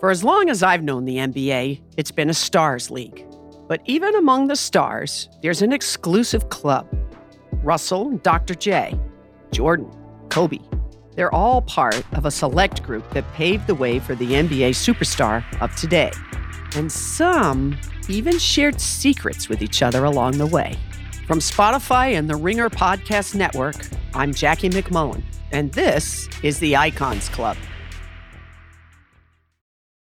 For as long as I've known the NBA, it's been a stars league. But even among the stars, there's an exclusive club. Russell and Dr. J, Jordan, Kobe, they're all part of a select group that paved the way for the NBA superstar of today. And some even shared secrets with each other along the way. From Spotify and the Ringer Podcast Network, I'm Jackie MacMullan, and this is The Icons Club.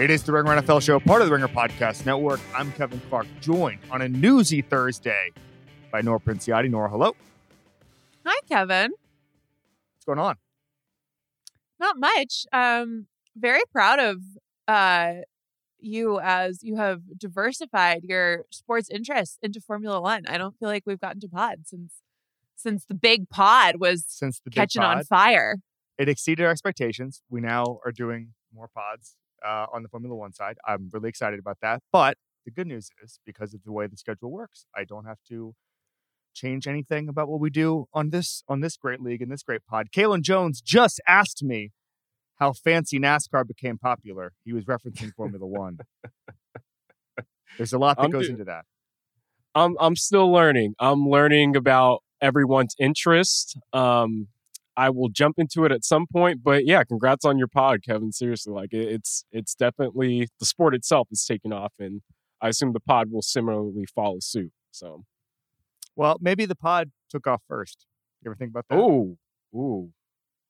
It is the Ringer NFL Show, part of the Ringer Podcast Network. I'm Kevin Clark, joined on a newsy Thursday by Nora Princiotti. Nora, hello. Hi, Kevin. What's going on? Not much. Very proud of you as you have diversified your sports interests into Formula One. I don't feel like we've gotten to pod since the big pod was catching on fire. It exceeded our expectations. We now are doing more pods. On the Formula One side. I'm really excited about that. But the good news is, because of the way the schedule works, I don't have to change anything about what we do on this great league and this great pod. Kaelen Jones just asked me how fancy NASCAR became popular. He was referencing Formula One. There's a lot that goes into that. I'm still learning. I'm learning about everyone's interest. I will jump into it at some point, but yeah, congrats on your pod, Kevin. Seriously, like it's definitely the sport itself is taking off, and I assume the pod will similarly follow suit. So, well, maybe the pod took off first. You ever think about that? Ooh,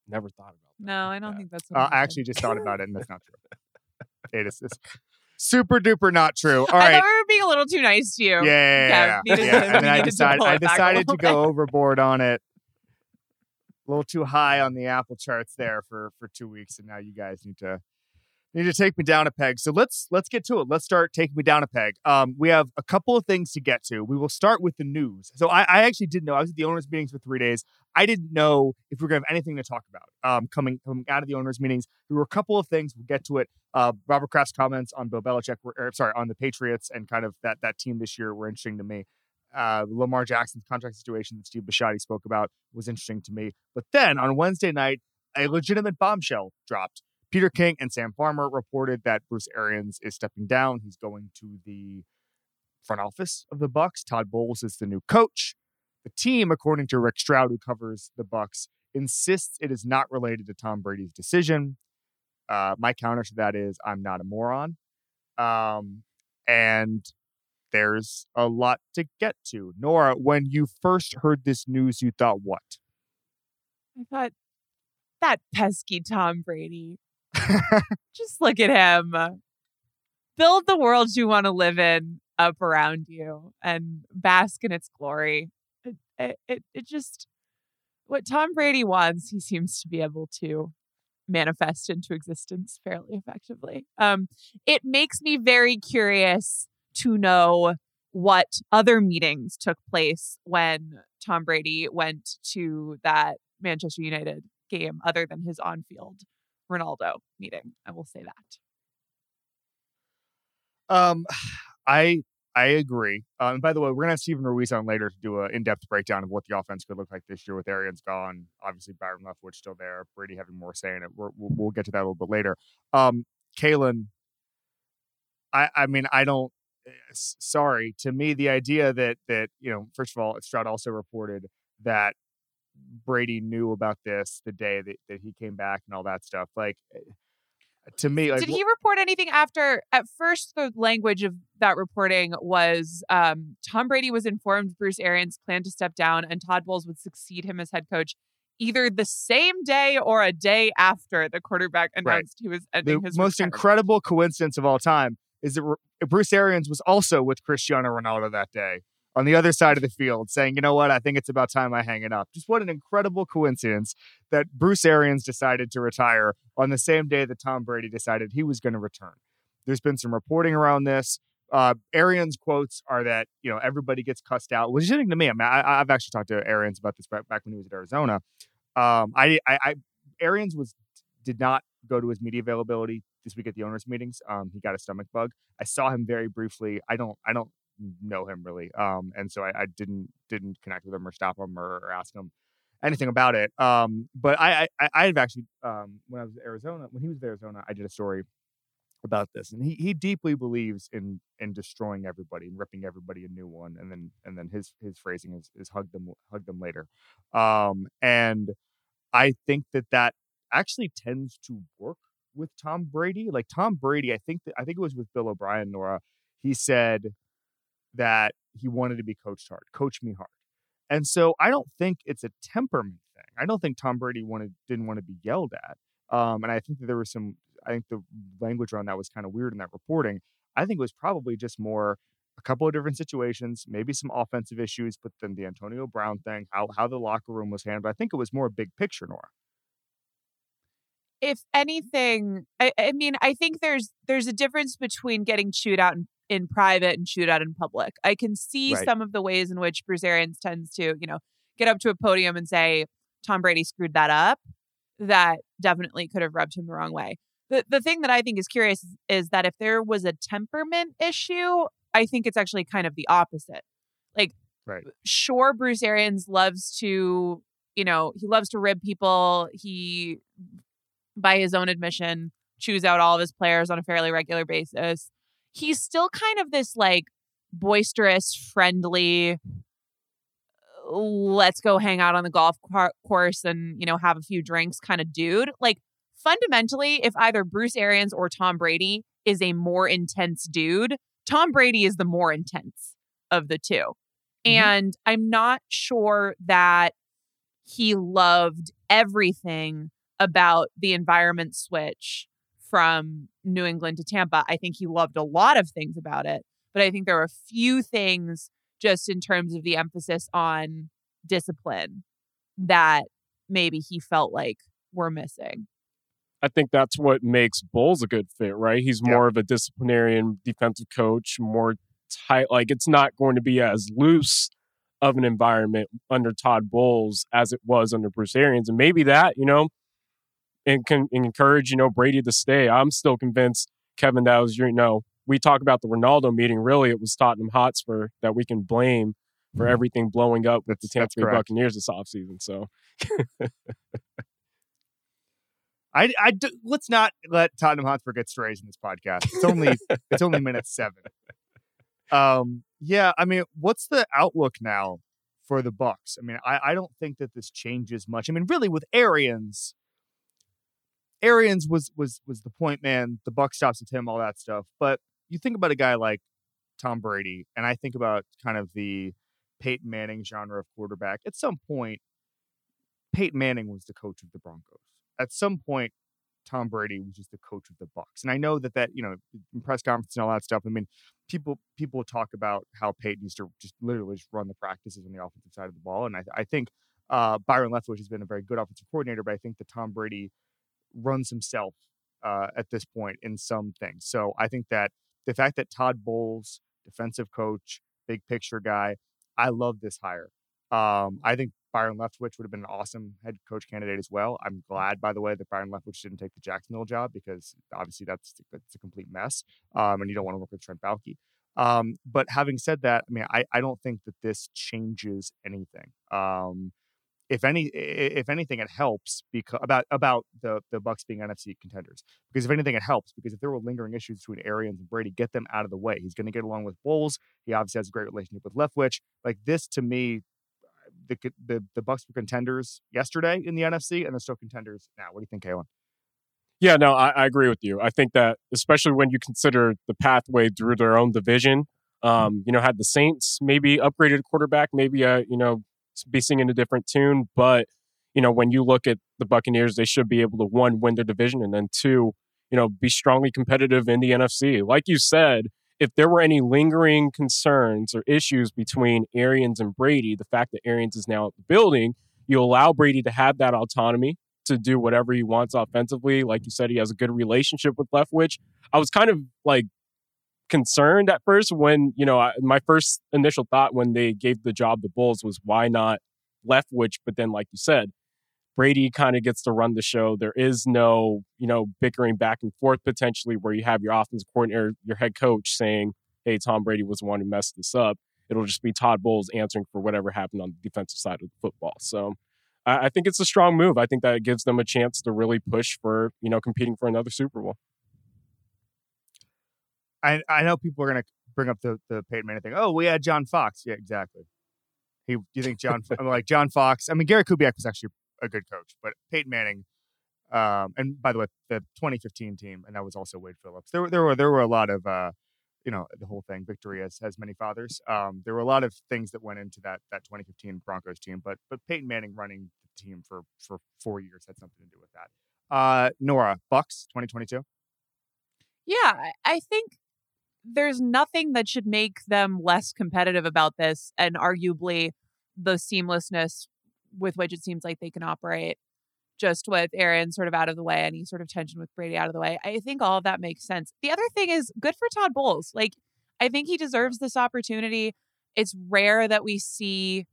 never thought about that. No, I don't think that's. I actually just thought about it, and that's not true. It is super duper not true. All right, I thought we were being a little too nice to you. Yeah. And I decided to go overboard on it. A little too high on the Apple charts there for 2 weeks, and now you guys need to take me down a peg. So let's get to it. Let's start taking me down a peg. We have a couple of things to get to. We will start with the news. So I actually didn't know. I was at the owners' meetings for 3 days. I didn't know if we were going to have anything to talk about coming out of the owners' meetings. There were a couple of things. We'll get to it. Robert Kraft's comments on Bill Belichick, on the Patriots and kind of that team this year were interesting to me. Lamar Jackson's contract situation that Steve Bisciotti spoke about was interesting to me. But then on Wednesday night, a legitimate bombshell dropped. Peter King and Sam Farmer reported that Bruce Arians is stepping down. He's going to the front office of the Bucs. Todd Bowles is the new coach. The team, according to Rick Stroud, who covers the Bucs, insists it is not related to Tom Brady's decision. My counter to that is I'm not a moron. And there's a lot to get to. Nora, when you first heard this news, you thought what? I thought, that pesky Tom Brady. Just look at him. Build the world you want to live in up around you and bask in its glory. It just, what Tom Brady wants, he seems to be able to manifest into existence fairly effectively. It makes me very curious to know what other meetings took place when Tom Brady went to that Manchester United game other than his on-field Ronaldo meeting. I will say that. I agree. And by the way, we're going to have Steven Ruiz on later to do an in-depth breakdown of what the offense could look like this year with Arians gone. Obviously, Byron Leftwich still there. Brady having more say in it. We'll get to that a little bit later. Kaelen, I mean, I don't... Sorry, to me, the idea that you know, first of all, Stroud also reported that Brady knew about this the day that he came back and all that stuff. Like, to me. Like, did he report anything after? At first, the language of that reporting was Tom Brady was informed Bruce Arians planned to step down and Todd Bowles would succeed him as head coach either the same day or a day after the quarterback announced he was ending his retirement. The most incredible coincidence of all time is that Bruce Arians was also with Cristiano Ronaldo that day on the other side of the field saying, you know what, I think it's about time I hang it up. Just what an incredible coincidence that Bruce Arians decided to retire on the same day that Tom Brady decided he was going to return. There's been some reporting around this. Arians' quotes are that, you know, everybody gets cussed out, which is interesting to me. I mean, I've actually talked to Arians about this back when he was at Arizona. Arians did not go to his media availability this week at the owners' meetings. He got a stomach bug. I saw him very briefly. I don't know him really, and so I didn't connect with him or stop him or ask him anything about it. But I have actually when he was at Arizona, I did a story about this, and he deeply believes in destroying everybody and ripping everybody a new one, and then his phrasing is hug them later, and I think that actually tends to work with Tom Brady. Like Tom Brady, I think it was with Bill O'Brien, Nora. He said that he wanted to be coached hard, coach me hard, and so I don't think it's a temperament thing. I don't think Tom Brady didn't want to be yelled at, and I think that there was some. I think the language around that was kind of weird in that reporting. I think it was probably just more a couple of different situations, maybe some offensive issues, but then the Antonio Brown thing, how the locker room was handled. I think it was more a big picture, Nora. If anything, I mean, I think there's a difference between getting chewed out in private and chewed out in public. I can see some of the ways in which Bruce Arians tends to, you know, get up to a podium and say, Tom Brady screwed that up. That definitely could have rubbed him the wrong way. The thing that I think is curious is that if there was a temperament issue, I think it's actually kind of the opposite. Like, sure, Bruce Arians loves to, you know, he loves to rib people. He, by his own admission, chews out all of his players on a fairly regular basis. He's still kind of this, like, boisterous, friendly, let's go hang out on the golf course and, you know, have a few drinks kind of dude. Like, fundamentally, if either Bruce Arians or Tom Brady is a more intense dude, Tom Brady is the more intense of the two. Mm-hmm. And I'm not sure that he loved everything about the environment switch from New England to Tampa. I think he loved a lot of things about it, but I think there were a few things just in terms of the emphasis on discipline that maybe he felt like were missing. I think that's what makes Bowles a good fit, right? He's more of a disciplinarian, defensive coach, more tight. Like, it's not going to be as loose of an environment under Todd Bowles as it was under Bruce Arians. And maybe that, you know, and can encourage, you know, Brady to stay. I'm still convinced, Kevin, that was, you know, we talk about the Ronaldo meeting. Really, it was Tottenham Hotspur that we can blame for everything blowing up with the Tampa Bay Buccaneers this offseason. So... let's not let Tottenham Hotspur get strays in this podcast. It's only minute 7. I mean, what's the outlook now for the Bucs? I mean, I don't think that this changes much. I mean, really, with Arians was the point man. The buck stops with him, all that stuff. But you think about a guy like Tom Brady, and I think about kind of the Peyton Manning genre of quarterback. At some point, Peyton Manning was the coach of the Broncos. At some point, Tom Brady was just the coach of the Bucs. And I know that, you know, in press conference and all that stuff, I mean, people talk about how Peyton used to just literally just run the practices on the offensive side of the ball. And I think Byron Leftwich has been a very good offensive coordinator, but I think that Tom Brady runs himself at this point in some things. So I think that the fact that Todd Bowles, defensive coach, big picture guy, I love this hire. I think Byron Leftwich would have been an awesome head coach candidate as well. I'm glad, by the way, that Byron Leftwich didn't take the Jacksonville job because obviously that's a complete mess, and you don't want to work with Trent Baalke. But having said that, I mean, I don't think that this changes anything. If anything, it helps because about the Bucs being NFC contenders. Because if anything, it helps because if there were lingering issues between Arians and Brady, get them out of the way. He's going to get along with Bowles. He obviously has a great relationship with Leftwich. Like this, to me. The Bucs were contenders yesterday in the NFC, and they're still contenders now. What do you think, Kaelen? Yeah, no, I agree with you. I think that, especially when you consider the pathway through their own division, had the Saints maybe upgraded a quarterback, maybe, be singing a different tune. But, when you look at the Buccaneers, they should be able to, one, win their division, and then two, be strongly competitive in the NFC. Like you said, if there were any lingering concerns or issues between Arians and Brady, the fact that Arians is now at the building, you allow Brady to have that autonomy to do whatever he wants offensively. Like you said, he has a good relationship with Leftwich. I was kind of like concerned at first when, my first initial thought when they gave the job to Bulls was why not Leftwich? But then, like you said, Brady kind of gets to run the show. There is no, bickering back and forth potentially where you have your offensive coordinator, your head coach saying, hey, Tom Brady was the one who messed this up. It'll just be Todd Bowles answering for whatever happened on the defensive side of the football. So I think it's a strong move. I think that it gives them a chance to really push for, competing for another Super Bowl. I know people are going to bring up the Peyton Manning thing. Oh, we had John Fox. Yeah, exactly. You think John John Fox? I mean, Gary Kubiak was actually a good coach, but Peyton Manning, and by the way, the 2015 team, and that was also Wade Phillips. There were a lot of the whole thing. Victory has many fathers. There were a lot of things that went into that 2015 Broncos team, but Peyton Manning running the team for 4 years had something to do with that. Nora, Bucks 2022. Yeah, I think there's nothing that should make them less competitive about this, and arguably the seamlessness with which it seems like they can operate, just with Aaron sort of out of the way, any sort of tension with Brady out of the way. I think all of that makes sense. The other thing is good for Todd Bowles. Like, I think he deserves this opportunity. It's rare that we see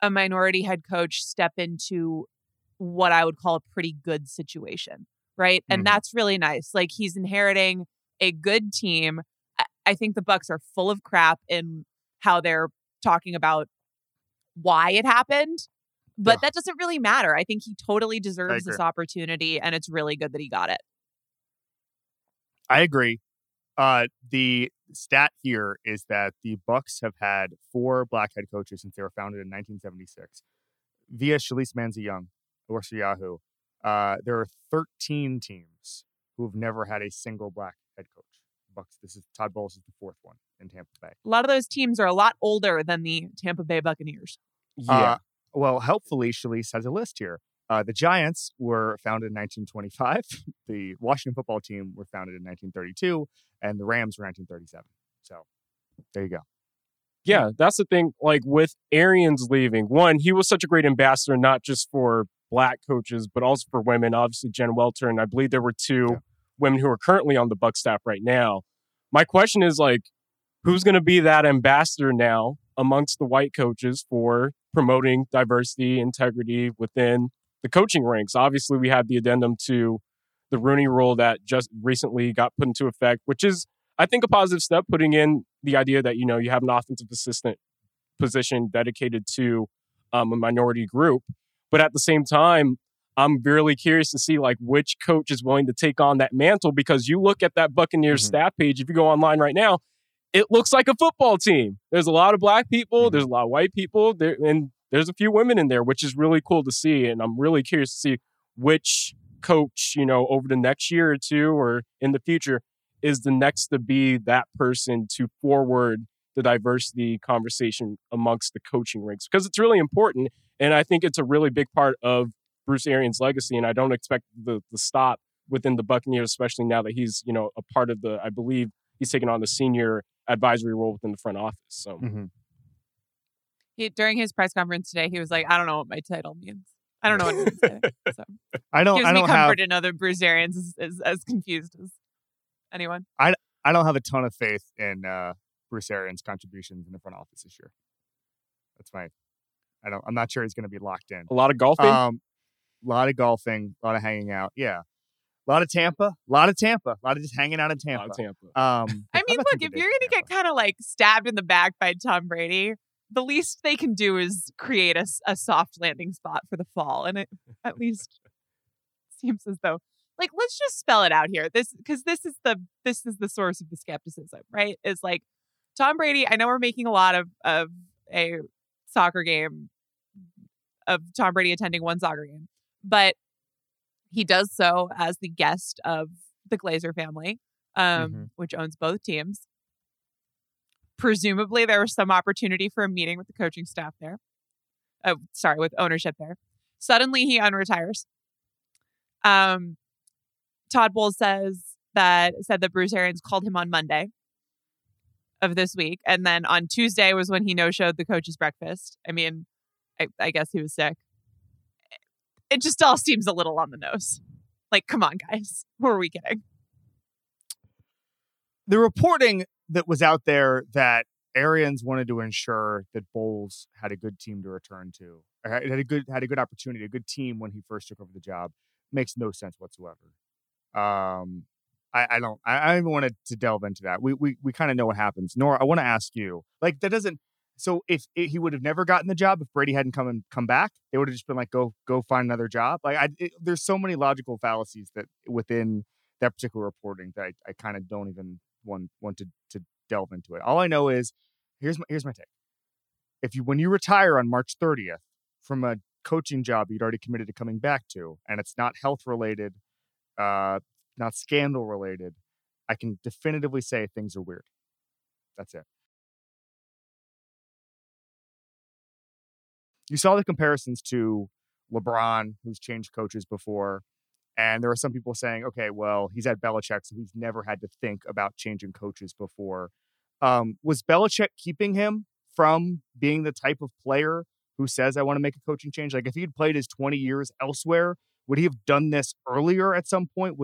a minority head coach step into what I would call a pretty good situation, right? Mm-hmm. And that's really nice. Like, he's inheriting a good team. I think the Bucks are full of crap in how they're talking about why it happened, but that doesn't really matter. I think he totally deserves this opportunity, and it's really good that he got it. I agree. The stat here is that the Bucks have had 4 black head coaches since they were founded in 1976. Via Shalice Manziel-Young, or Yahoo. There are 13 teams who have never had a single black head coach. Bucks. This is Todd Bowles is the 4th one in Tampa Bay. A lot of those teams are a lot older than the Tampa Bay Buccaneers. Yeah. Well, helpfully, Shalice has a list here. The Giants were founded in 1925. The Washington football team were founded in 1932, and the Rams were 1937. So there you go. Yeah, that's the thing. Like with Arians leaving, one, he was such a great ambassador, not just for black coaches, but also for women. Obviously, Jen Welter, and I believe there were 2. Yeah. Women who are currently on the Bucs staff right now. My question is, like, who's going to be that ambassador now amongst the white coaches for promoting diversity, integrity within the coaching ranks? Obviously, we had the addendum to the Rooney Rule that just recently got put into effect, which is, I think, a positive step, putting in the idea that, you have an offensive assistant position dedicated to a minority group. But at the same time, I'm really curious to see like which coach is willing to take on that mantle, because you look at that Buccaneers staff page. If you go online right now, it looks like a football team. There's a lot of black people. There's a lot of white people there, and there's a few women in there, which is really cool to see. And I'm really curious to see which coach, over the next year or two or in the future is the next to be that person to forward the diversity conversation amongst the coaching ranks, because it's really important. And I think it's a really big part of Bruce Arians' legacy, and I don't expect the stop within the Buccaneers, especially now that he's, a part of I believe he's taken on the senior advisory role within the front office. So during his press conference today, he was like, I don't know what my title means. I don't know what it means. So, I don't have comfort to know that Bruce Arians is as confused as anyone. I don't have a ton of faith in Bruce Arians' contributions in the front office this year. That's fine. I'm not sure he's going to be locked in. A lot of golfing? A lot of golfing, a lot of hanging out. Yeah. A lot of Tampa. A lot of just hanging out in Tampa. I mean, look, if you're going to get kind of like stabbed in the back by Tom Brady, the least they can do is create a soft landing spot for the fall. And it at least seems as though, like, let's just spell it out here. This is the source of the skepticism, right? It's like Tom Brady. I know we're making a lot of a soccer game of Tom Brady attending one soccer game. But He does so as the guest of the Glazer family, which owns both teams. Presumably, there was some opportunity for a meeting with the coaching staff there. With ownership there. Suddenly, he unretires. Todd Bowles said that Bruce Arians called him on Monday of this week. And then on Tuesday was when he no-showed the coach's breakfast. I mean, I guess he was sick. It just all seems a little on the nose. Like, come on, guys. Who are we kidding? The reporting that was out there that Arians wanted to ensure that Bowles had a good team to return to. Had a good opportunity, a good team when he first took over the job. Makes no sense whatsoever. I don't even want to delve into that. We kind of know what happens. Nora, I want to ask you, like, that doesn't. So if he would have never gotten the job, if Brady hadn't come back, they would have just been like, go find another job. Like, there's so many logical fallacies that within that particular reporting that I kind of don't even want to delve into it. All I know is here's my take. When you retire on March 30th from a coaching job you'd already committed to coming back to, and it's not health related, not scandal related, I can definitively say things are weird. That's it. You saw the comparisons to LeBron, who's changed coaches before. And there were some people saying, okay, well, he's at Belichick, so he's never had to think about changing coaches before. Was Belichick keeping him from being the type of player who says, I want to make a coaching change? Like, if he had played his 20 years elsewhere, would he have done this earlier at some point?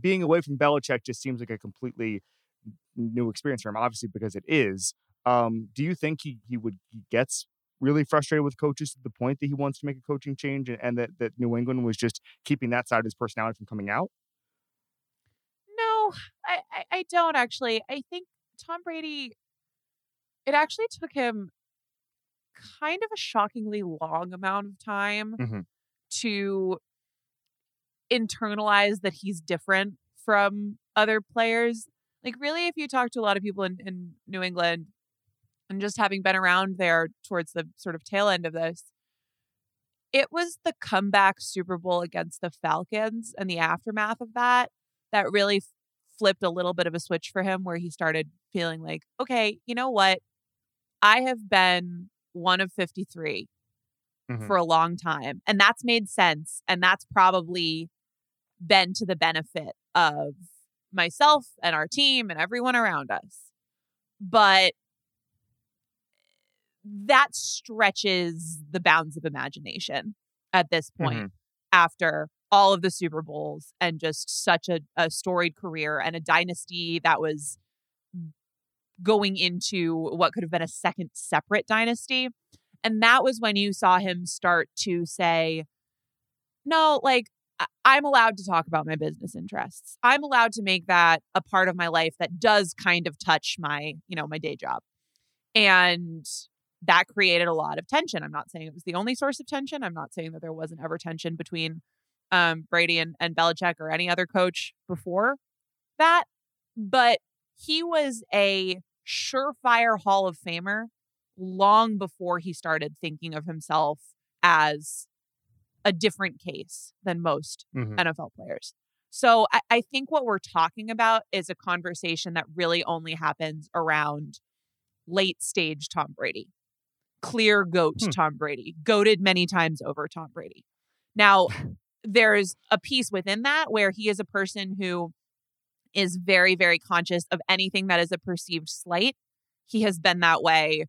Being away from Belichick just seems like a completely new experience for him, obviously, because it is. Do you think he gets really frustrated with coaches to the point that he wants to make a coaching change, and that New England was just keeping that side of his personality from coming out? No, I don't actually. I think Tom Brady, it actually took him kind of a shockingly long amount of time to internalize that he's different from other players. Like, really, if you talk to a lot of people in New England, and just having been around there towards the sort of tail end of this, it was the comeback Super Bowl against the Falcons and the aftermath of that really flipped a little bit of a switch for him, where he started feeling like, okay, you know what? I have been one of 53 for a long time, and that's made sense. And that's probably been to the benefit of myself and our team and everyone around us. But that stretches the bounds of imagination at this point, after all of the Super Bowls and just such a storied career and a dynasty that was going into what could have been a second separate dynasty. And that was when you saw him start to say, no, like, I'm allowed to talk about my business interests. I'm allowed to make that a part of my life that does kind of touch my, my day job. And that created a lot of tension. I'm not saying it was the only source of tension. I'm not saying that there wasn't ever tension between Brady and Belichick or any other coach before that. But he was a surefire Hall of Famer long before he started thinking of himself as a different case than most NFL players. So I think what we're talking about is a conversation that really only happens around late stage Tom Brady. Clear goat Tom Brady, goated many times over Tom Brady. Now, there's a piece within that where he is a person who is very, very conscious of anything that is a perceived slight. He has been that way,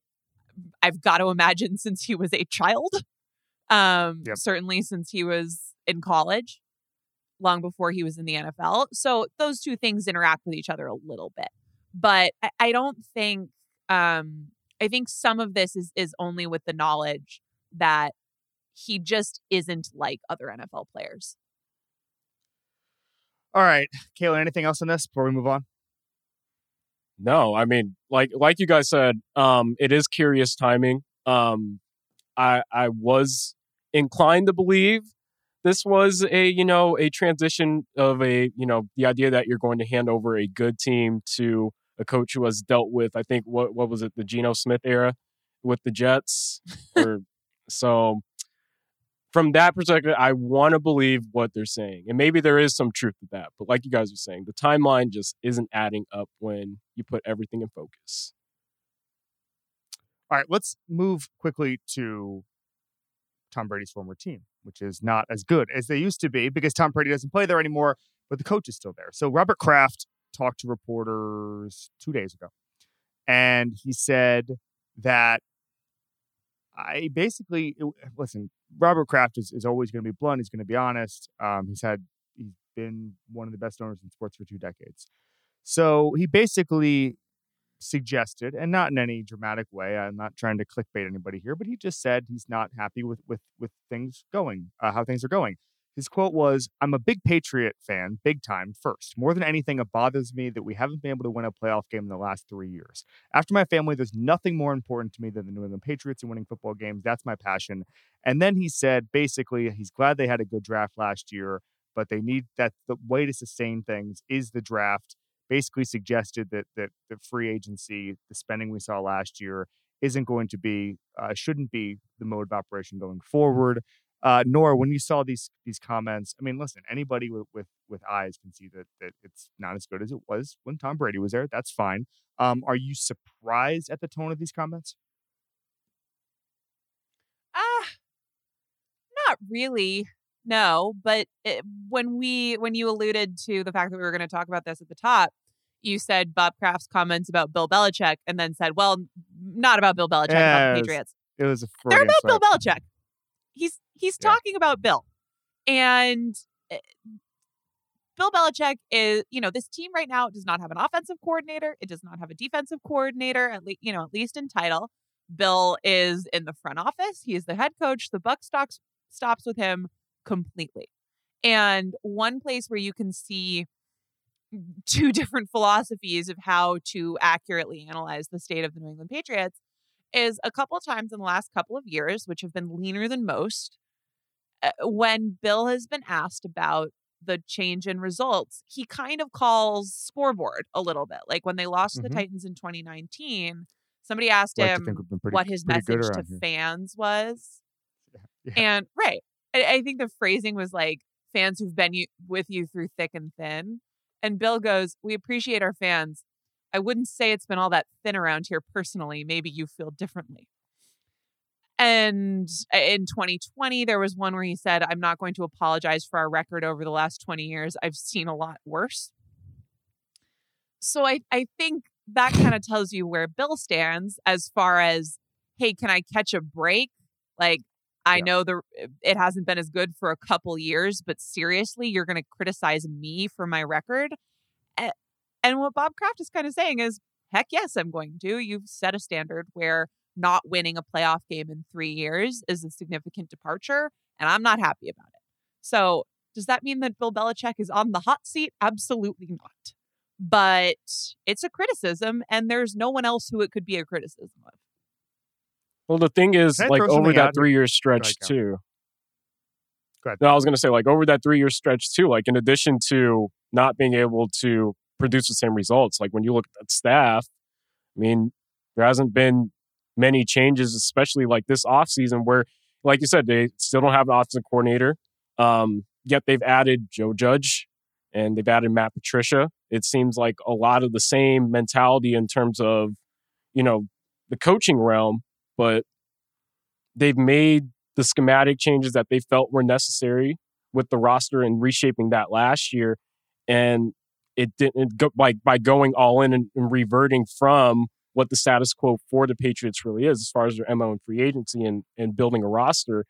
I've got to imagine, since he was a child, certainly since he was in college, long before he was in the NFL. So those two things interact with each other a little bit. But I don't think, I think some of this is only with the knowledge that he just isn't like other NFL players. All right, Kaelen, anything else on this before we move on? No, I mean, like you guys said, it is curious timing. I was inclined to believe this was a transition of the idea that you're going to hand over a good team to a coach who has dealt with, I think, what was it, the Geno Smith era with the Jets? So from that perspective, I want to believe what they're saying. And maybe there is some truth to that. But like you guys were saying, the timeline just isn't adding up when you put everything in focus. All right, let's move quickly to Tom Brady's former team, which is not as good as they used to be because Tom Brady doesn't play there anymore, but the coach is still there. So Robert Kraft talked to reporters 2 days ago, and he said that listen, Robert Kraft is always going to be blunt. He's going to be honest. He's been one of the best owners in sports for 2 decades. So he basically suggested, and not in any dramatic way, I'm not trying to clickbait anybody here, but he just said he's not happy with things going, how things are going. His quote was, "I'm a big Patriot fan, big time, first. More than anything, it bothers me that we haven't been able to win a playoff game in the last 3 years. After my family, there's nothing more important to me than the New England Patriots and winning football games. That's my passion." And then he said, basically, he's glad they had a good draft last year, but they need that the way to sustain things is the draft. Basically suggested that the free agency, the spending we saw last year, isn't going to be, shouldn't be the mode of operation going forward. Nora, when you saw these comments, I mean, listen, anybody with eyes can see that it's not as good as it was when Tom Brady was there. That's fine. Are you surprised at the tone of these comments? Not really. No, but when you alluded to the fact that we were going to talk about this at the top, you said Bob Kraft's comments about Bill Belichick and then said, well, not about Bill Belichick, about the Patriots. It was a Freudian they're about slip. Bill Belichick. He's talking about Bill. And Bill Belichick is, this team right now does not have an offensive coordinator. It does not have a defensive coordinator, at least in title. Bill is in the front office. He is the head coach. The buck stops with him completely. And one place where you can see two different philosophies of how to accurately analyze the state of the New England Patriots is a couple of times in the last couple of years, which have been leaner than most, when Bill has been asked about the change in results, he kind of calls scoreboard a little bit. Like when they lost to the Titans in 2019, somebody asked him what his message to fans was. Yeah. And right. I think the phrasing was like, fans who've been with you through thick and thin. And Bill goes, "We appreciate our fans. I wouldn't say it's been all that thin around here personally. Maybe you feel differently." And in 2020, there was one where he said, "I'm not going to apologize for our record over the last 20 years. I've seen a lot worse." So I think that kind of tells you where Bill stands as far as, hey, can I catch a break? Like, I know it hasn't been as good for a couple years, but seriously, you're going to criticize me for my record? And what Bob Kraft is kind of saying is, heck yes, I'm going to. You've set a standard where not winning a playoff game in 3 years is a significant departure, and I'm not happy about it. So does that mean that Bill Belichick is on the hot seat? Absolutely not. But it's a criticism, and there's no one else who it could be a criticism of. Well, the thing is, like, over that 3 year stretch, too. No, I was going to say, like, over that 3 year stretch, too, like, in addition to not being able to produce the same results, like, when you look at that staff, I mean, there hasn't been many changes, especially like this offseason, where, like you said, they still don't have an offensive coordinator. Yet they've added Joe Judge and they've added Matt Patricia. It seems like a lot of the same mentality in terms of, the coaching realm. But they've made the schematic changes that they felt were necessary with the roster and reshaping that last year. And it didn't go by going all in and reverting from what the status quo for the Patriots really is as far as their MO and free agency and building a roster.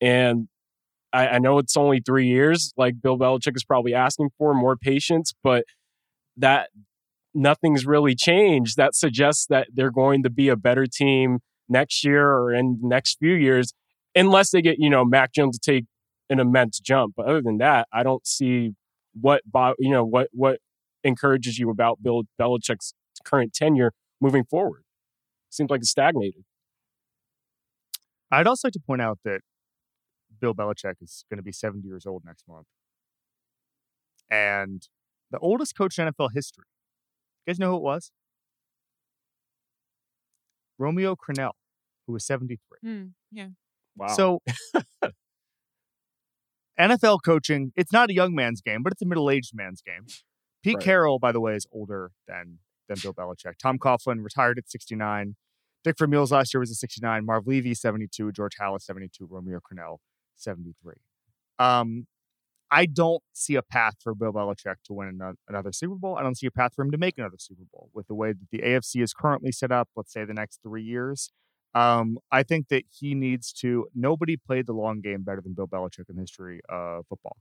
And I know it's only 3 years, like Bill Belichick is probably asking for more patience, but that nothing's really changed. That suggests that they're going to be a better team next year or in the next few years, unless they get, Mac Jones to take an immense jump. But other than that, I don't see what encourages you about Bill Belichick's current tenure moving forward. Seems like it's stagnated. I'd also like to point out that Bill Belichick is going to be 70 years old next month. And the oldest coach in NFL history. You guys know who it was? Romeo Crennel, who was 73. Yeah. Wow. So NFL coaching, it's not a young man's game, but it's a middle-aged man's game. Pete Carroll, by the way, is older than Bill Belichick. Tom Coughlin retired at 69. Dick Vermeils last year was a 69. Marv Levy, 72. George Halas, 72. Romeo Crennel, 73. I don't see a path for Bill Belichick to win another Super Bowl. I don't see a path for him to make another Super Bowl with the way that the AFC is currently set up, let's say the next 3 years. I think that he needs to... Nobody played the long game better than Bill Belichick in the history of football.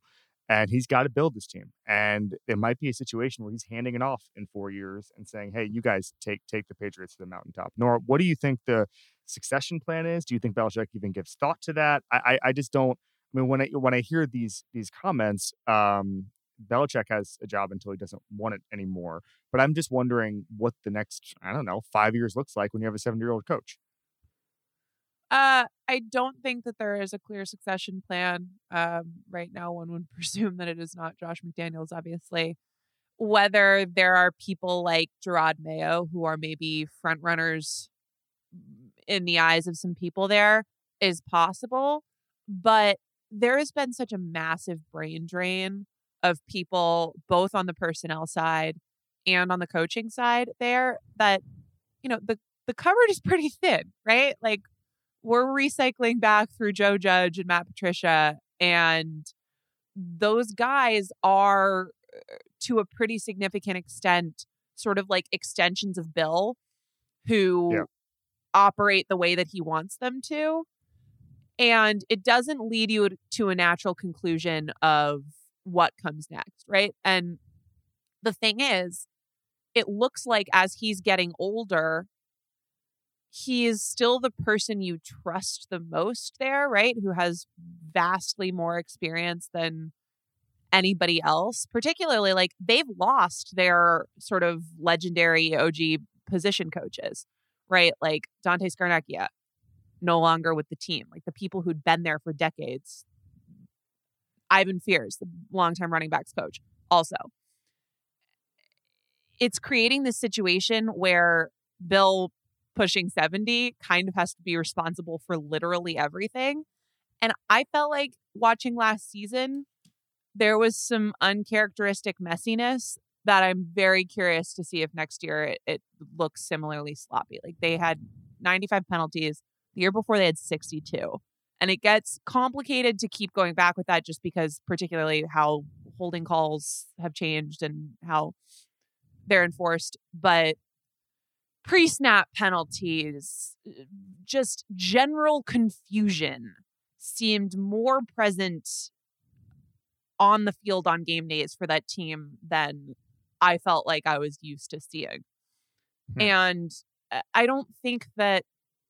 And he's got to build this team. And it might be a situation where he's handing it off in 4 years and saying, hey, you guys take the Patriots to the mountaintop. Nora, what do you think the succession plan is? Do you think Belichick even gives thought to that? I just don't... I mean, when I hear these comments, Belichick has a job until he doesn't want it anymore. But I'm just wondering what the next, 5 years looks like when you have a 70-year-old coach. I don't think that there is a clear succession plan right now. One would presume that it is not Josh McDaniels, obviously. Whether there are people like Gerard Mayo who are maybe front runners in the eyes of some people there is possible, but there has been such a massive brain drain of people, both on the personnel side and on the coaching side there, that, the cupboard is pretty thin, right? Like, we're recycling back through Joe Judge and Matt Patricia, and those guys are, to a pretty significant extent, sort of like extensions of Bill who operate the way that he wants them to. And it doesn't lead you to a natural conclusion of what comes next, right? And the thing is, it looks like as he's getting older, he is still the person you trust the most there, right? Who has vastly more experience than anybody else, particularly like they've lost their sort of legendary OG position coaches, right? Like Dante Scarnecchia, no longer with the team, like the people who'd been there for decades. Ivan Fears, the longtime running backs coach, also. It's creating this situation where Bill pushing 70 kind of has to be responsible for literally everything. And I felt like watching last season, there was some uncharacteristic messiness that I'm very curious to see if next year it looks similarly sloppy. Like they had 95 penalties. The year before they had 62. And it gets complicated to keep going back with that just because particularly how holding calls have changed and how they're enforced. But pre-snap penalties, just general confusion seemed more present on the field on game days for that team than I felt like I was used to seeing. And I don't think that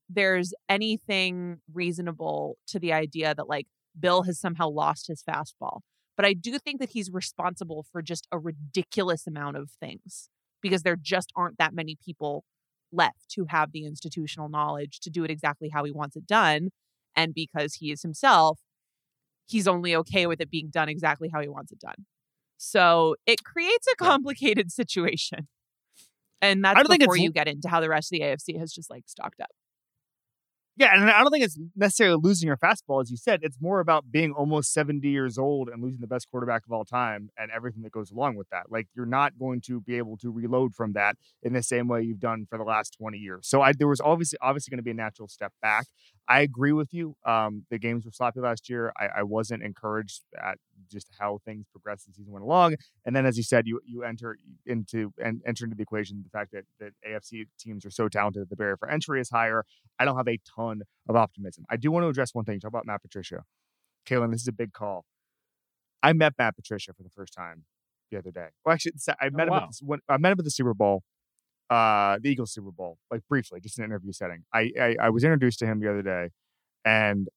there's anything reasonable to the idea that like Bill has somehow lost his fastball. But I do think that he's responsible for just a ridiculous amount of things because there just aren't that many people left who have the institutional knowledge to do it exactly how he wants it done. And because he is himself, he's only okay with it being done exactly how he wants it done. So it creates a complicated situation. And that's before you get into how the rest of the AFC has just like stocked up. Yeah, and I don't think it's necessarily losing your fastball, as you said. It's more about being almost 70 years old and losing the best quarterback of all time and everything that goes along with that. Like, you're not going to be able to reload from that in the same way you've done for the last 20 years. So there was obviously going to be a natural step back. I agree with you. The games were sloppy last year. I wasn't encouraged at just how things progressed as the season went along. And then, as you said, you enter into the equation the fact that AFC teams are so talented that the barrier for entry is higher. I don't have a ton of optimism. I do want to address one thing. Talk about Matt Patricia. Kaelen, this is a big call. I met Matt Patricia for the first time the other day. Well, actually, I met him at the Super Bowl, the Eagles Super Bowl, like briefly, just in an interview setting. I was introduced to him the other day, and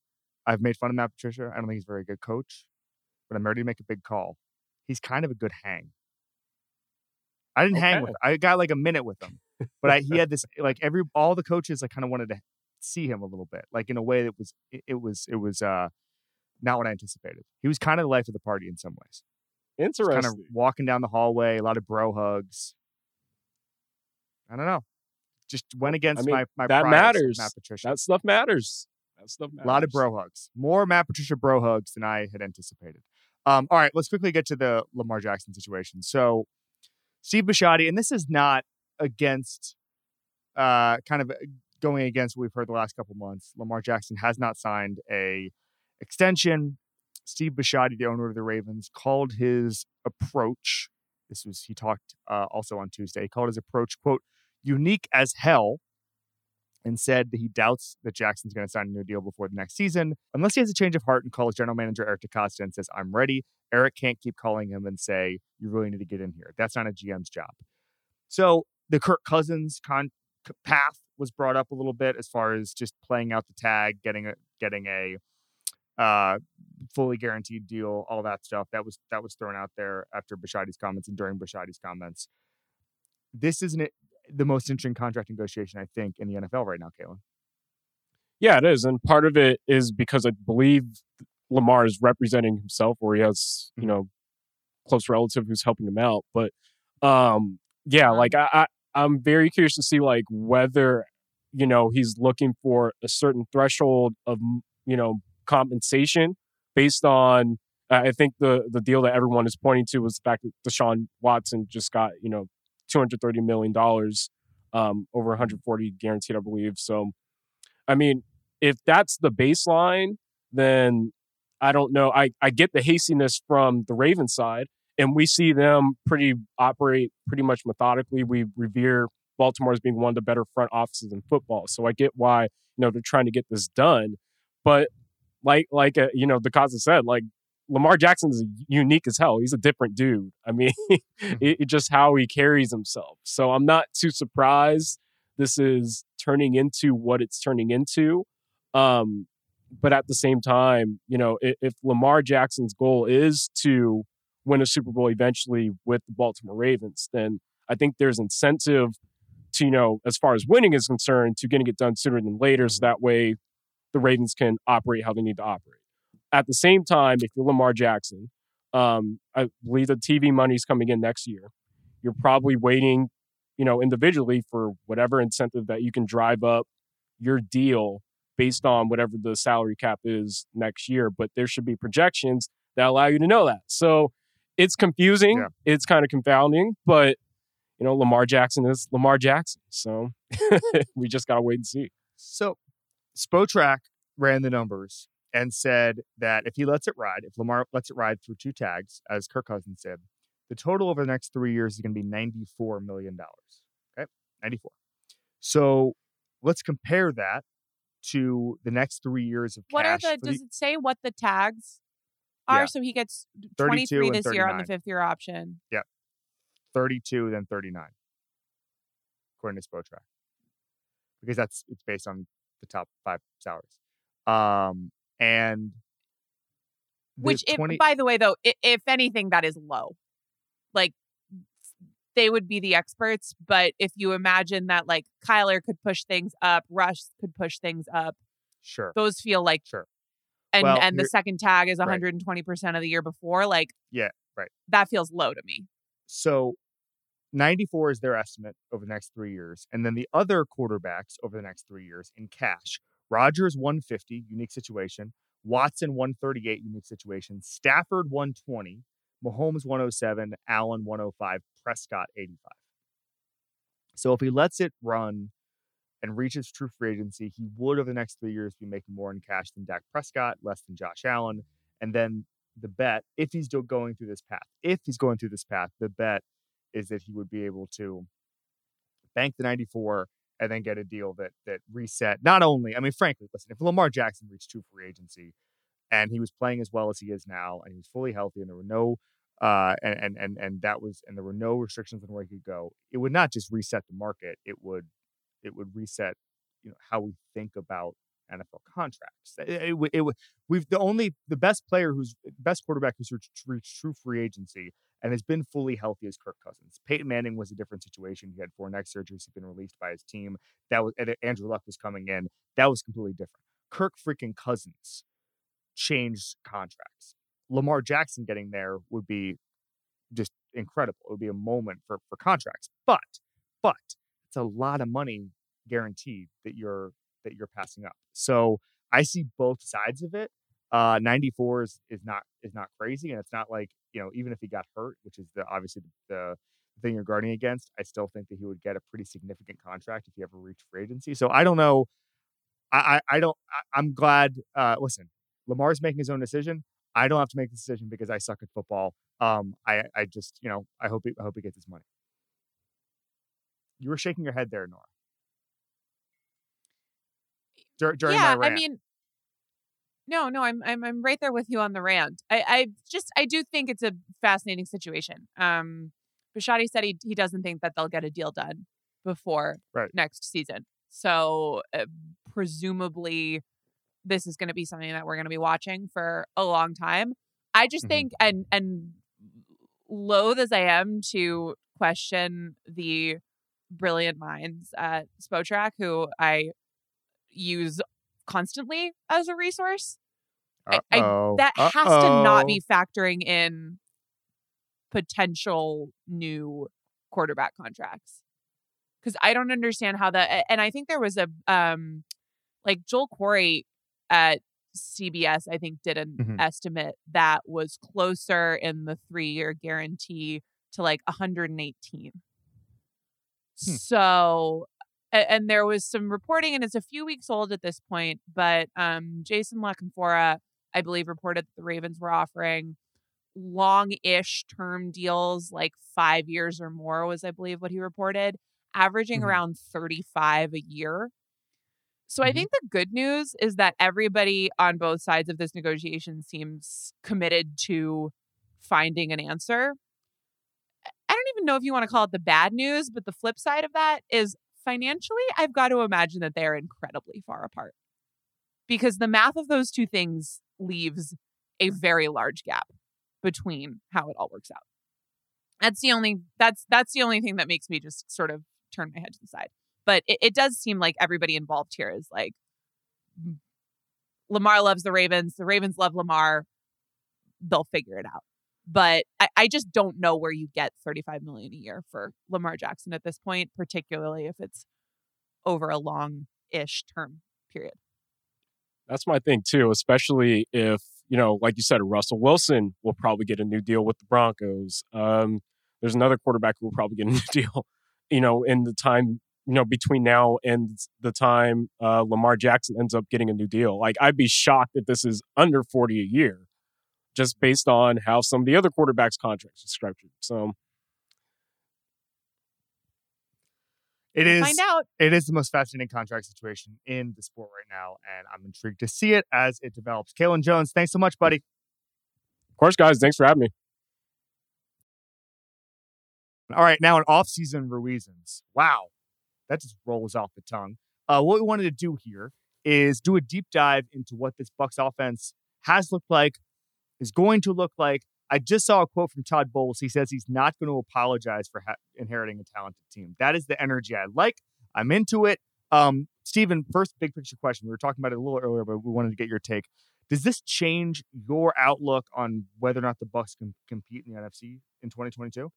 I've made fun of Matt Patricia. I don't think he's a very good coach, but I'm ready to make a big call. He's kind of a good hang. I didn't hang with him. I got like a minute with him, but he had this, like all the coaches like kind of wanted to see him a little bit, like in a way that was not what I anticipated. He was kind of the life of the party in some ways. Interesting. Kind of walking down the hallway, a lot of bro hugs. I don't know. Just went against my pride. Matt Patricia. That stuff matters. That's the a lot of bro hugs. More Matt Patricia bro hugs than I had anticipated. All right, let's quickly get to the Lamar Jackson situation. So Steve Bisciotti, and this is not against kind of going against what we've heard the last couple months. Lamar Jackson has not signed a extension. Steve Bisciotti, the owner of the Ravens, called his approach. This was, he talked also on Tuesday. He called his approach, quote, unique as hell, and said that he doubts that Jackson's going to sign a new deal before the next season, unless he has a change of heart and calls general manager Eric DeCosta and says, I'm ready. Eric can't keep calling him and say, you really need to get in here. That's not a GM's job. So the Kirk Cousins path was brought up a little bit as far as just playing out the tag, getting a fully guaranteed deal, all that stuff. That was thrown out there after Bisciotti's comments and during Bisciotti's comments. This isn't the most interesting contract negotiation, I think, in the NFL right now, Kaelen. Yeah, it is. And part of it is because I believe Lamar is representing himself, or he has, you know, close relative who's helping him out. But yeah, like I'm very curious to see like whether, you know, he's looking for a certain threshold of, you know, compensation based on, I think the deal that everyone is pointing to was the fact that Deshaun Watson just got, you know, $230 million, over 140 guaranteed, I believe. So, I mean, if that's the baseline, then I don't know. I get the hastiness from the Ravens side, and we see them operate pretty much methodically. We revere Baltimore as being one of the better front offices in football. So I get why, you know, they're trying to get this done. But like you know, DeCosta said, like, Lamar Jackson is unique as hell. He's a different dude. I mean, it's just how he carries himself. So I'm not too surprised this is turning into what it's turning into. But at the same time, you know, if Lamar Jackson's goal is to win a Super Bowl eventually with the Baltimore Ravens, then I think there's incentive to, you know, as far as winning is concerned, to getting it done sooner than later. So that way the Ravens can operate how they need to operate. At the same time, if you're Lamar Jackson, I believe the TV money's coming in next year. You're probably waiting, you know, individually for whatever incentive that you can drive up your deal based on whatever the salary cap is next year. But there should be projections that allow you to know that. So it's confusing. Yeah. It's kind of confounding. But, you know, Lamar Jackson is Lamar Jackson. So we just got to wait and see. So Spotrac ran the numbers and said that if he lets it ride, if Lamar lets it ride through two tags, as Kirk Cousins said, the total over the next 3 years is going to be $94 million. Okay, 94. So let's compare that to the next 3 years of cash. Does it say what the tags are? Yeah. So he gets 23 this year on the fifth-year option. Yeah, 32 then 39, according to Spotrac, because it's based on the top five salaries. And which, by the way, though, if anything, that is low. Like, they would be the experts. But if you imagine that, like, Kyler could push things up, Rush could push things up. Sure. Those feel like. Sure. And, well, and the second tag is 120% of the year before. Like, yeah, right. That feels low to me. So 94 is their estimate over the next 3 years. And then the other quarterbacks over the next 3 years in cash. Rodgers, 150, unique situation. Watson, 138, unique situation. Stafford, 120. Mahomes, 107. Allen, 105. Prescott, 85. So if he lets it run and reaches true free agency, he would, over the next 3 years, be making more in cash than Dak Prescott, less than Josh Allen. And then the bet, if he's still going through this path, the bet is that he would be able to bank the 94 and then get a deal that reset. Not only, I mean, frankly, listen, if Lamar Jackson reached true free agency and he was playing as well as he is now, and he was fully healthy, and there were no there were no restrictions on where he could go, it would not just reset the market. It would reset, you know, how we think about NFL contracts. The best quarterback who's reached true free agency and has been fully healthy as Kirk Cousins. Peyton Manning was a different situation. He had four neck surgeries. He'd been released by his team. Andrew Luck was coming in. That was completely different. Kirk freaking Cousins changed contracts. Lamar Jackson getting there would be just incredible. It would be a moment for contracts. But it's a lot of money guaranteed that you're passing up. So I see both sides of it. 94 is not crazy, and it's not like, you know, even if he got hurt, which is obviously the thing you're guarding against, I still think that he would get a pretty significant contract if he ever reached free agency. So I don't know. I'm glad. Listen, Lamar's making his own decision. I don't have to make the decision because I suck at football. I just, you know, I hope he gets his money. You were shaking your head there, Nora. During my rant. I mean, no, I'm right there with you on the rant. I do think it's a fascinating situation. Bisciotti said he doesn't think that they'll get a deal done before next season. So presumably this is going to be something that we're going to be watching for a long time. I just think, and loath as I am to question the brilliant minds at Spotrac, who I use constantly as a resource, that has to not be factoring in potential new quarterback contracts, because I don't understand how that. And I think there was a like Joel Corey at CBS, I think, did an estimate that was closer in the 3-year guarantee to like 118. So, and there was some reporting, and it's a few weeks old at this point, but Jason LaConfora, I believe, reported that the Ravens were offering long-ish term deals, like 5 years or more was, I believe, what he reported, averaging around 35 a year. So I think the good news is that everybody on both sides of this negotiation seems committed to finding an answer. I don't even know if you want to call it the bad news, but the flip side of that is financially, I've got to imagine that they're incredibly far apart, because the math of those two things leaves a very large gap between how it all works out. That's the only thing that makes me just sort of turn my head to the side. But it does seem like everybody involved here is like, Lamar loves the Ravens love Lamar, they'll figure it out. But I just don't know where you get $35 million a year for Lamar Jackson at this point, particularly if it's over a long-ish term period. That's my thing, too, especially if, you know, like you said, Russell Wilson will probably get a new deal with the Broncos. There's another quarterback who will probably get a new deal, you know, in the time, you know, between now and the time Lamar Jackson ends up getting a new deal. Like, I'd be shocked if this is under 40 a year, just based on how some of the other quarterbacks' contracts are structured. So it is the most fascinating contract situation in the sport right now, and I'm intrigued to see it as it develops. Kaelen Jones, thanks so much, buddy. Of course, guys. Thanks for having me. All right, now in off-season Ruizans. Wow, that just rolls off the tongue. What we wanted to do here is do a deep dive into what this Bucs offense has looked like, is going to look like. I just saw a quote from Todd Bowles. He says he's not going to apologize for inheriting a talented team. That is the energy I like. I'm into it. Steven, first big picture question. We were talking about it a little earlier, but we wanted to get your take. Does this change your outlook on whether or not the Bucs can compete in the NFC in 2022?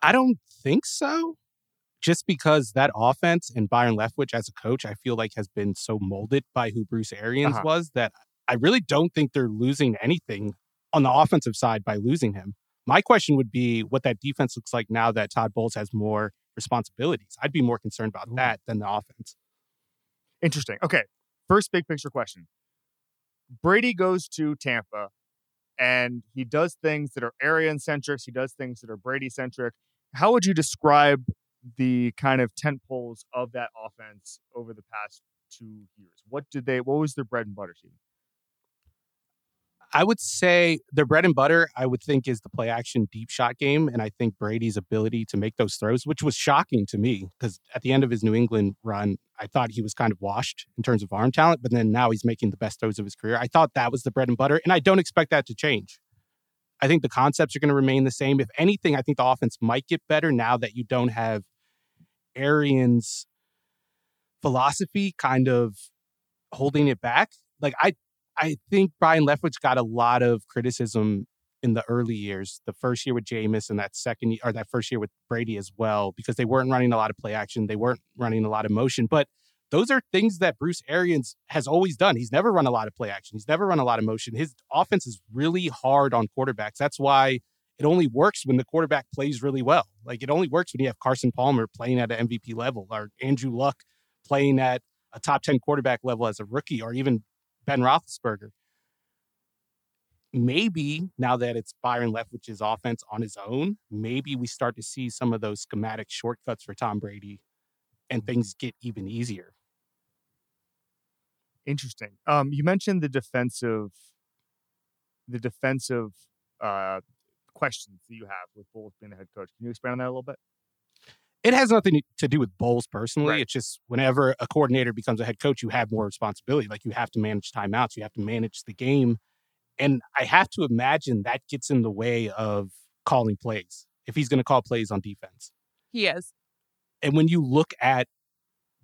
I don't think so. Just because that offense and Byron Leftwich as a coach, I feel like has been so molded by who Bruce Arians was that I really don't think they're losing anything on the offensive side by losing him. My question would be what that defense looks like now that Todd Bowles has more responsibilities. I'd be more concerned about that than the offense. Interesting. Okay. First big picture question. Brady goes to Tampa and he does things that are Arian-centric. He does things that are Brady-centric. How would you describe the kind of tent poles of that offense over the past 2 years? What was their bread and butter team? I would say their bread and butter, I would think, is the play action deep shot game. And I think Brady's ability to make those throws, which was shocking to me because at the end of his New England run, I thought he was kind of washed in terms of arm talent, but then now he's making the best throws of his career. I thought that was the bread and butter, and I don't expect that to change. I think the concepts are going to remain the same. If anything, I think the offense might get better now that you don't have Arians' philosophy kind of holding it back. Like, I think Byron Leftwich got a lot of criticism in the early years, the first year with Jameis and that first year with Brady as well, because they weren't running a lot of play action. They weren't running a lot of motion. But Those are things that Bruce Arians has always done. He's never run a lot of play action. He's never run a lot of motion. His offense is really hard on quarterbacks. That's why it only works when the quarterback plays really well. Like, it only works when you have Carson Palmer playing at an MVP level, or Andrew Luck playing at a top 10 quarterback level as a rookie, or even Ben Roethlisberger. Maybe now that it's Byron Leftwich's offense on his own, maybe we start to see some of those schematic shortcuts for Tom Brady and things get even easier. Interesting. You mentioned the defensive questions that you have with Bowles being the head coach. Can you expand on that a little bit? It has nothing to do with Bowles personally. Right. It's just whenever a coordinator becomes a head coach, you have more responsibility. Like, you have to manage timeouts. You have to manage the game. And I have to imagine that gets in the way of calling plays, if he's going to call plays on defense. He is. And when you look at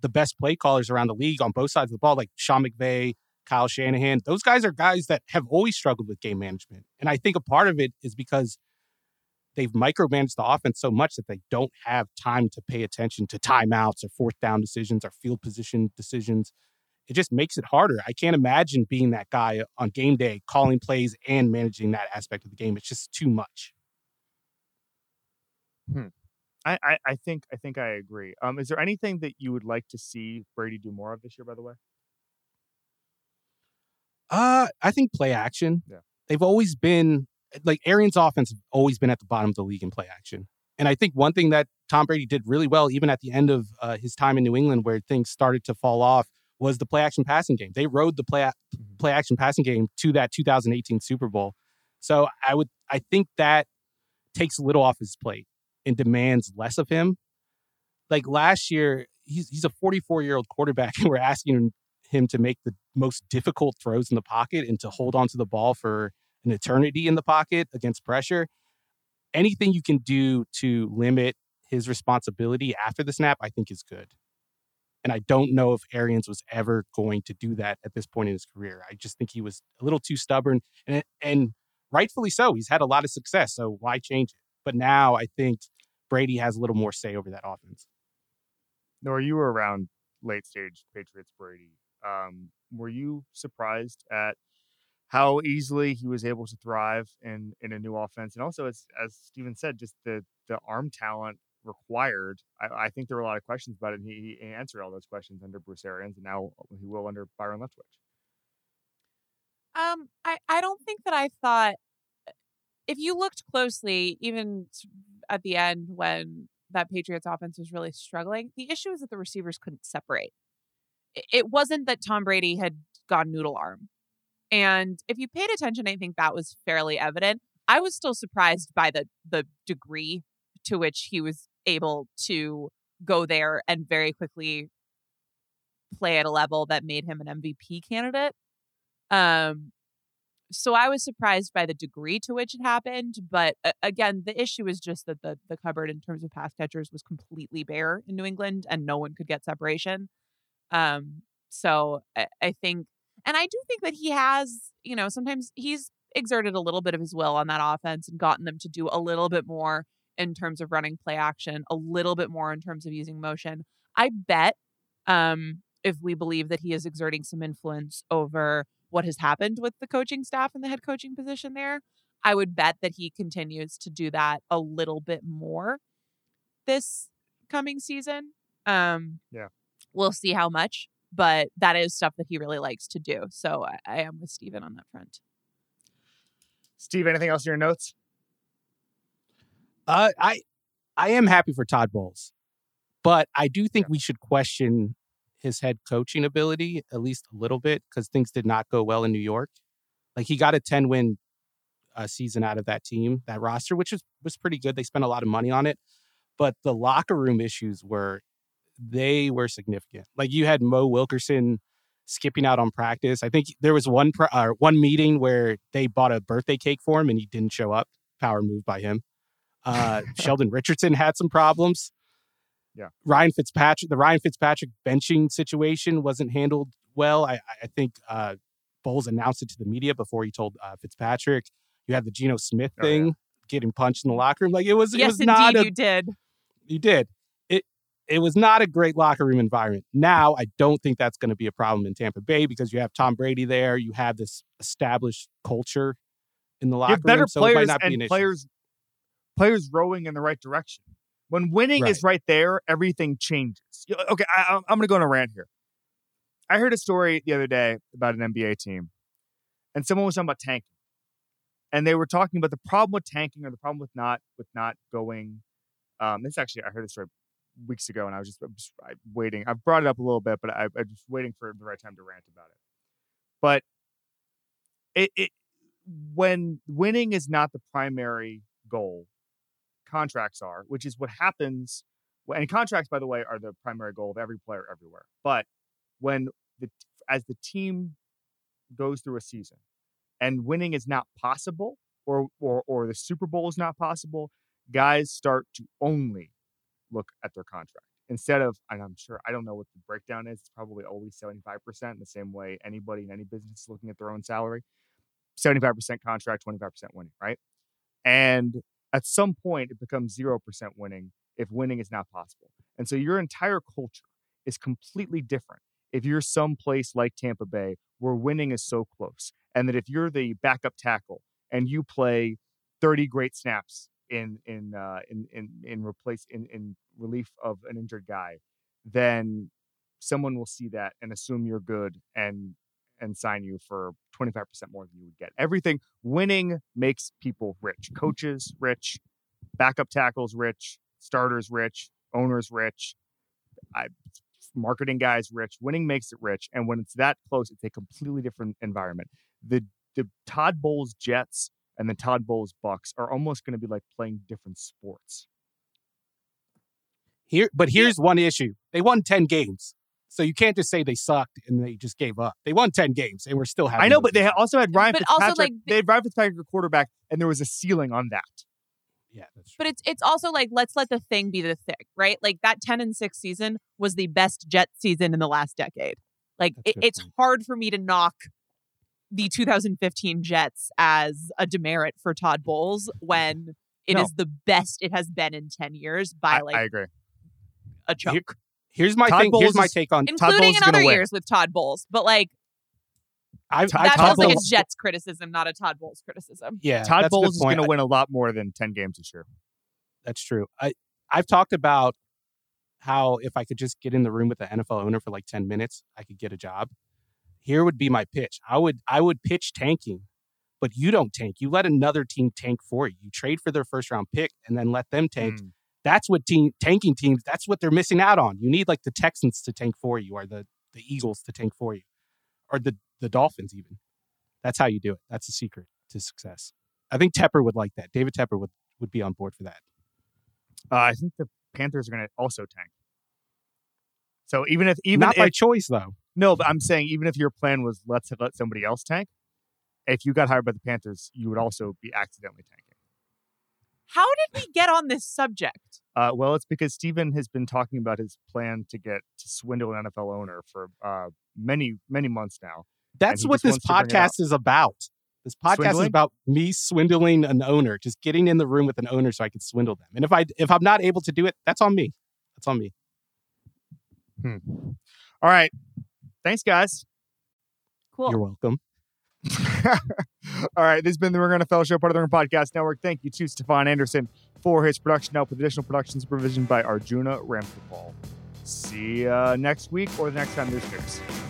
the best play callers around the league on both sides of the ball, like Sean McVay, Kyle Shanahan, those guys are guys that have always struggled with game management. And I think a part of it is because they've micromanaged the offense so much that they don't have time to pay attention to timeouts or fourth down decisions or field position decisions. It just makes it harder. I can't imagine being that guy on game day, calling plays and managing that aspect of the game. It's just too much. I think I agree. Is there anything that you would like to see Brady do more of this year, by the way? I think play action. Yeah. They've always been, like, Arians' offense has always been at the bottom of the league in play action. And I think one thing that Tom Brady did really well, even at the end of his time in New England where things started to fall off, was the play action passing game. They rode the play action passing game to that 2018 Super Bowl. So I think that takes a little off his plate and demands less of him. Like, last year, he's a 44-year-old quarterback, and we're asking him to make the most difficult throws in the pocket and to hold onto the ball for an eternity in the pocket against pressure. Anything you can do to limit his responsibility after the snap, I think, is good. And I don't know if Arians was ever going to do that at this point in his career. I just think he was a little too stubborn, and rightfully so. He's had a lot of success, so why change it? But now I think Brady has a little more say over that offense. Nora, you were around late-stage Patriots Brady. Were you surprised at how easily he was able to thrive in a new offense? And also, as Steven said, just the arm talent required. I think there were a lot of questions about it, and he answered all those questions under Bruce Arians, and now he will under Byron Leftwich. I don't think that I thought... If you looked closely, even at the end when that Patriots offense was really struggling, the issue is that the receivers couldn't separate. It wasn't that Tom Brady had gone noodle arm. And if you paid attention, I think that was fairly evident. I was still surprised by the degree to which he was able to go there and very quickly play at a level that made him an MVP candidate. So I was surprised by the degree to which it happened. But again, the issue is just that the cupboard in terms of pass catchers was completely bare in New England, and no one could get separation. So I think, and I do think that he has, you know, sometimes he's exerted a little bit of his will on that offense and gotten them to do a little bit more in terms of running play action, a little bit more in terms of using motion. I bet if we believe that he is exerting some influence over what has happened with the coaching staff and the head coaching position there, I would bet that he continues to do that a little bit more this coming season. Yeah, we'll see how much, but that is stuff that he really likes to do. So I am with Steven on that front. Steve, anything else in your notes? I am happy for Todd Bowles, but I do think we should question his head coaching ability at least a little bit, because things did not go well in New York. Like, he got a 10-win season out of that team, that roster, which was pretty good. They spent a lot of money on it, but the locker room issues were significant. Like, you had Mo Wilkerson skipping out on practice. I think there was one meeting where they bought a birthday cake for him and he didn't show up. Power move by him. Sheldon Richardson had some problems. Yeah, the Ryan Fitzpatrick benching situation wasn't handled well. I think Bowles announced it to the media before he told Fitzpatrick. You had the Geno Smith thing, getting punched in the locker room. Like, it was not. Yes, indeed, you did. It was not a great locker room environment. Now, I don't think that's going to be a problem in Tampa Bay because you have Tom Brady there. You have this established culture in the locker room. Better players and players rowing in the right direction. When winning is right there, everything changes. Okay, I'm going to go on a rant here. I heard a story the other day about an NBA team, and someone was talking about tanking. And they were talking about the problem with tanking or the problem with not going. This actually, I heard this story weeks ago, and I was just waiting. I've brought it up a little bit, but I'm just waiting for the right time to rant about it. But it when winning is not the primary goal, contracts are, which is what happens. And contracts, by the way, are the primary goal of every player everywhere. But when as the team goes through a season and winning is not possible, or the Super Bowl is not possible, guys start to only look at their contract instead of, and I'm sure, I don't know what the breakdown is. It's probably always 75% in the same way anybody in any business is looking at their own salary, 75% contract, 25% winning, right? And at some point it becomes 0% winning if winning is not possible. And so your entire culture is completely different. If you're someplace like Tampa Bay where winning is so close, and that if you're the backup tackle and you play 30 great snaps in relief of an injured guy, then someone will see that and assume you're good and sign you for 25% more than you would get. Everything winning makes people rich. Coaches rich, backup tackles rich, starters rich, owners rich, marketing guys rich. Winning makes it rich, and when it's that close, it's a completely different environment. The Todd Bowles Jets and the Todd Bowles Bucks are almost going to be like playing different sports. Here's one issue. They won 10 games. So you can't just say they sucked and they just gave up. They won 10 games and we're still having. I know, but they also had Ryan Fitzpatrick. Also, they had Ryan Fitzpatrick at quarterback, and there was a ceiling on that. Yeah, that's true. But it's also like, let's let the thing be the thing, right? Like that 10-6 season was the best Jet season in the last decade. Like it's hard for me to knock the 2015 Jets as a demerit for Todd Bowles when it is the best it has been in 10 years by I agree. A chunk. Here's my thing. Here's my take on Todd Bowles. Including in other years with Todd Bowles, but like that feels like a Jets criticism, not a Todd Bowles criticism. Yeah, Todd Bowles is going to win a lot more than 10 games this year. That's true. I've talked about how if I could just get in the room with the NFL owner for like 10 minutes, I could get a job. Here would be my pitch. I would pitch tanking, but you don't tank. You let another team tank for you. You trade for their first round pick and then let them tank. Mm. That's what tanking teams, that's what they're missing out on. You need like the Texans to tank for you, or the Eagles to tank for you, or the Dolphins even. That's how you do it. That's the secret to success. I think Tepper would like that. David Tepper would be on board for that. I think the Panthers are going to also tank. So even if by choice though. No, but I'm saying even if your plan was let's let somebody else tank, if you got hired by the Panthers, you would also be accidentally tanking. How did we get on this subject? Well, it's because Steven has been talking about his plan to swindle an NFL owner for many, many months now. That's what this podcast is about. This podcast is about me swindling an owner, just getting in the room with an owner so I can swindle them. And if I'm not able to do it, that's on me. That's on me. All right. Thanks, guys. Cool. You're welcome. All right, this has been the Ringer NFL Show, part of the Ringer Podcast Network. Thank you to Stefan Anderson for his production help, with additional production supervision by Arjuna Ramkopal. See you next week or the next time there's news.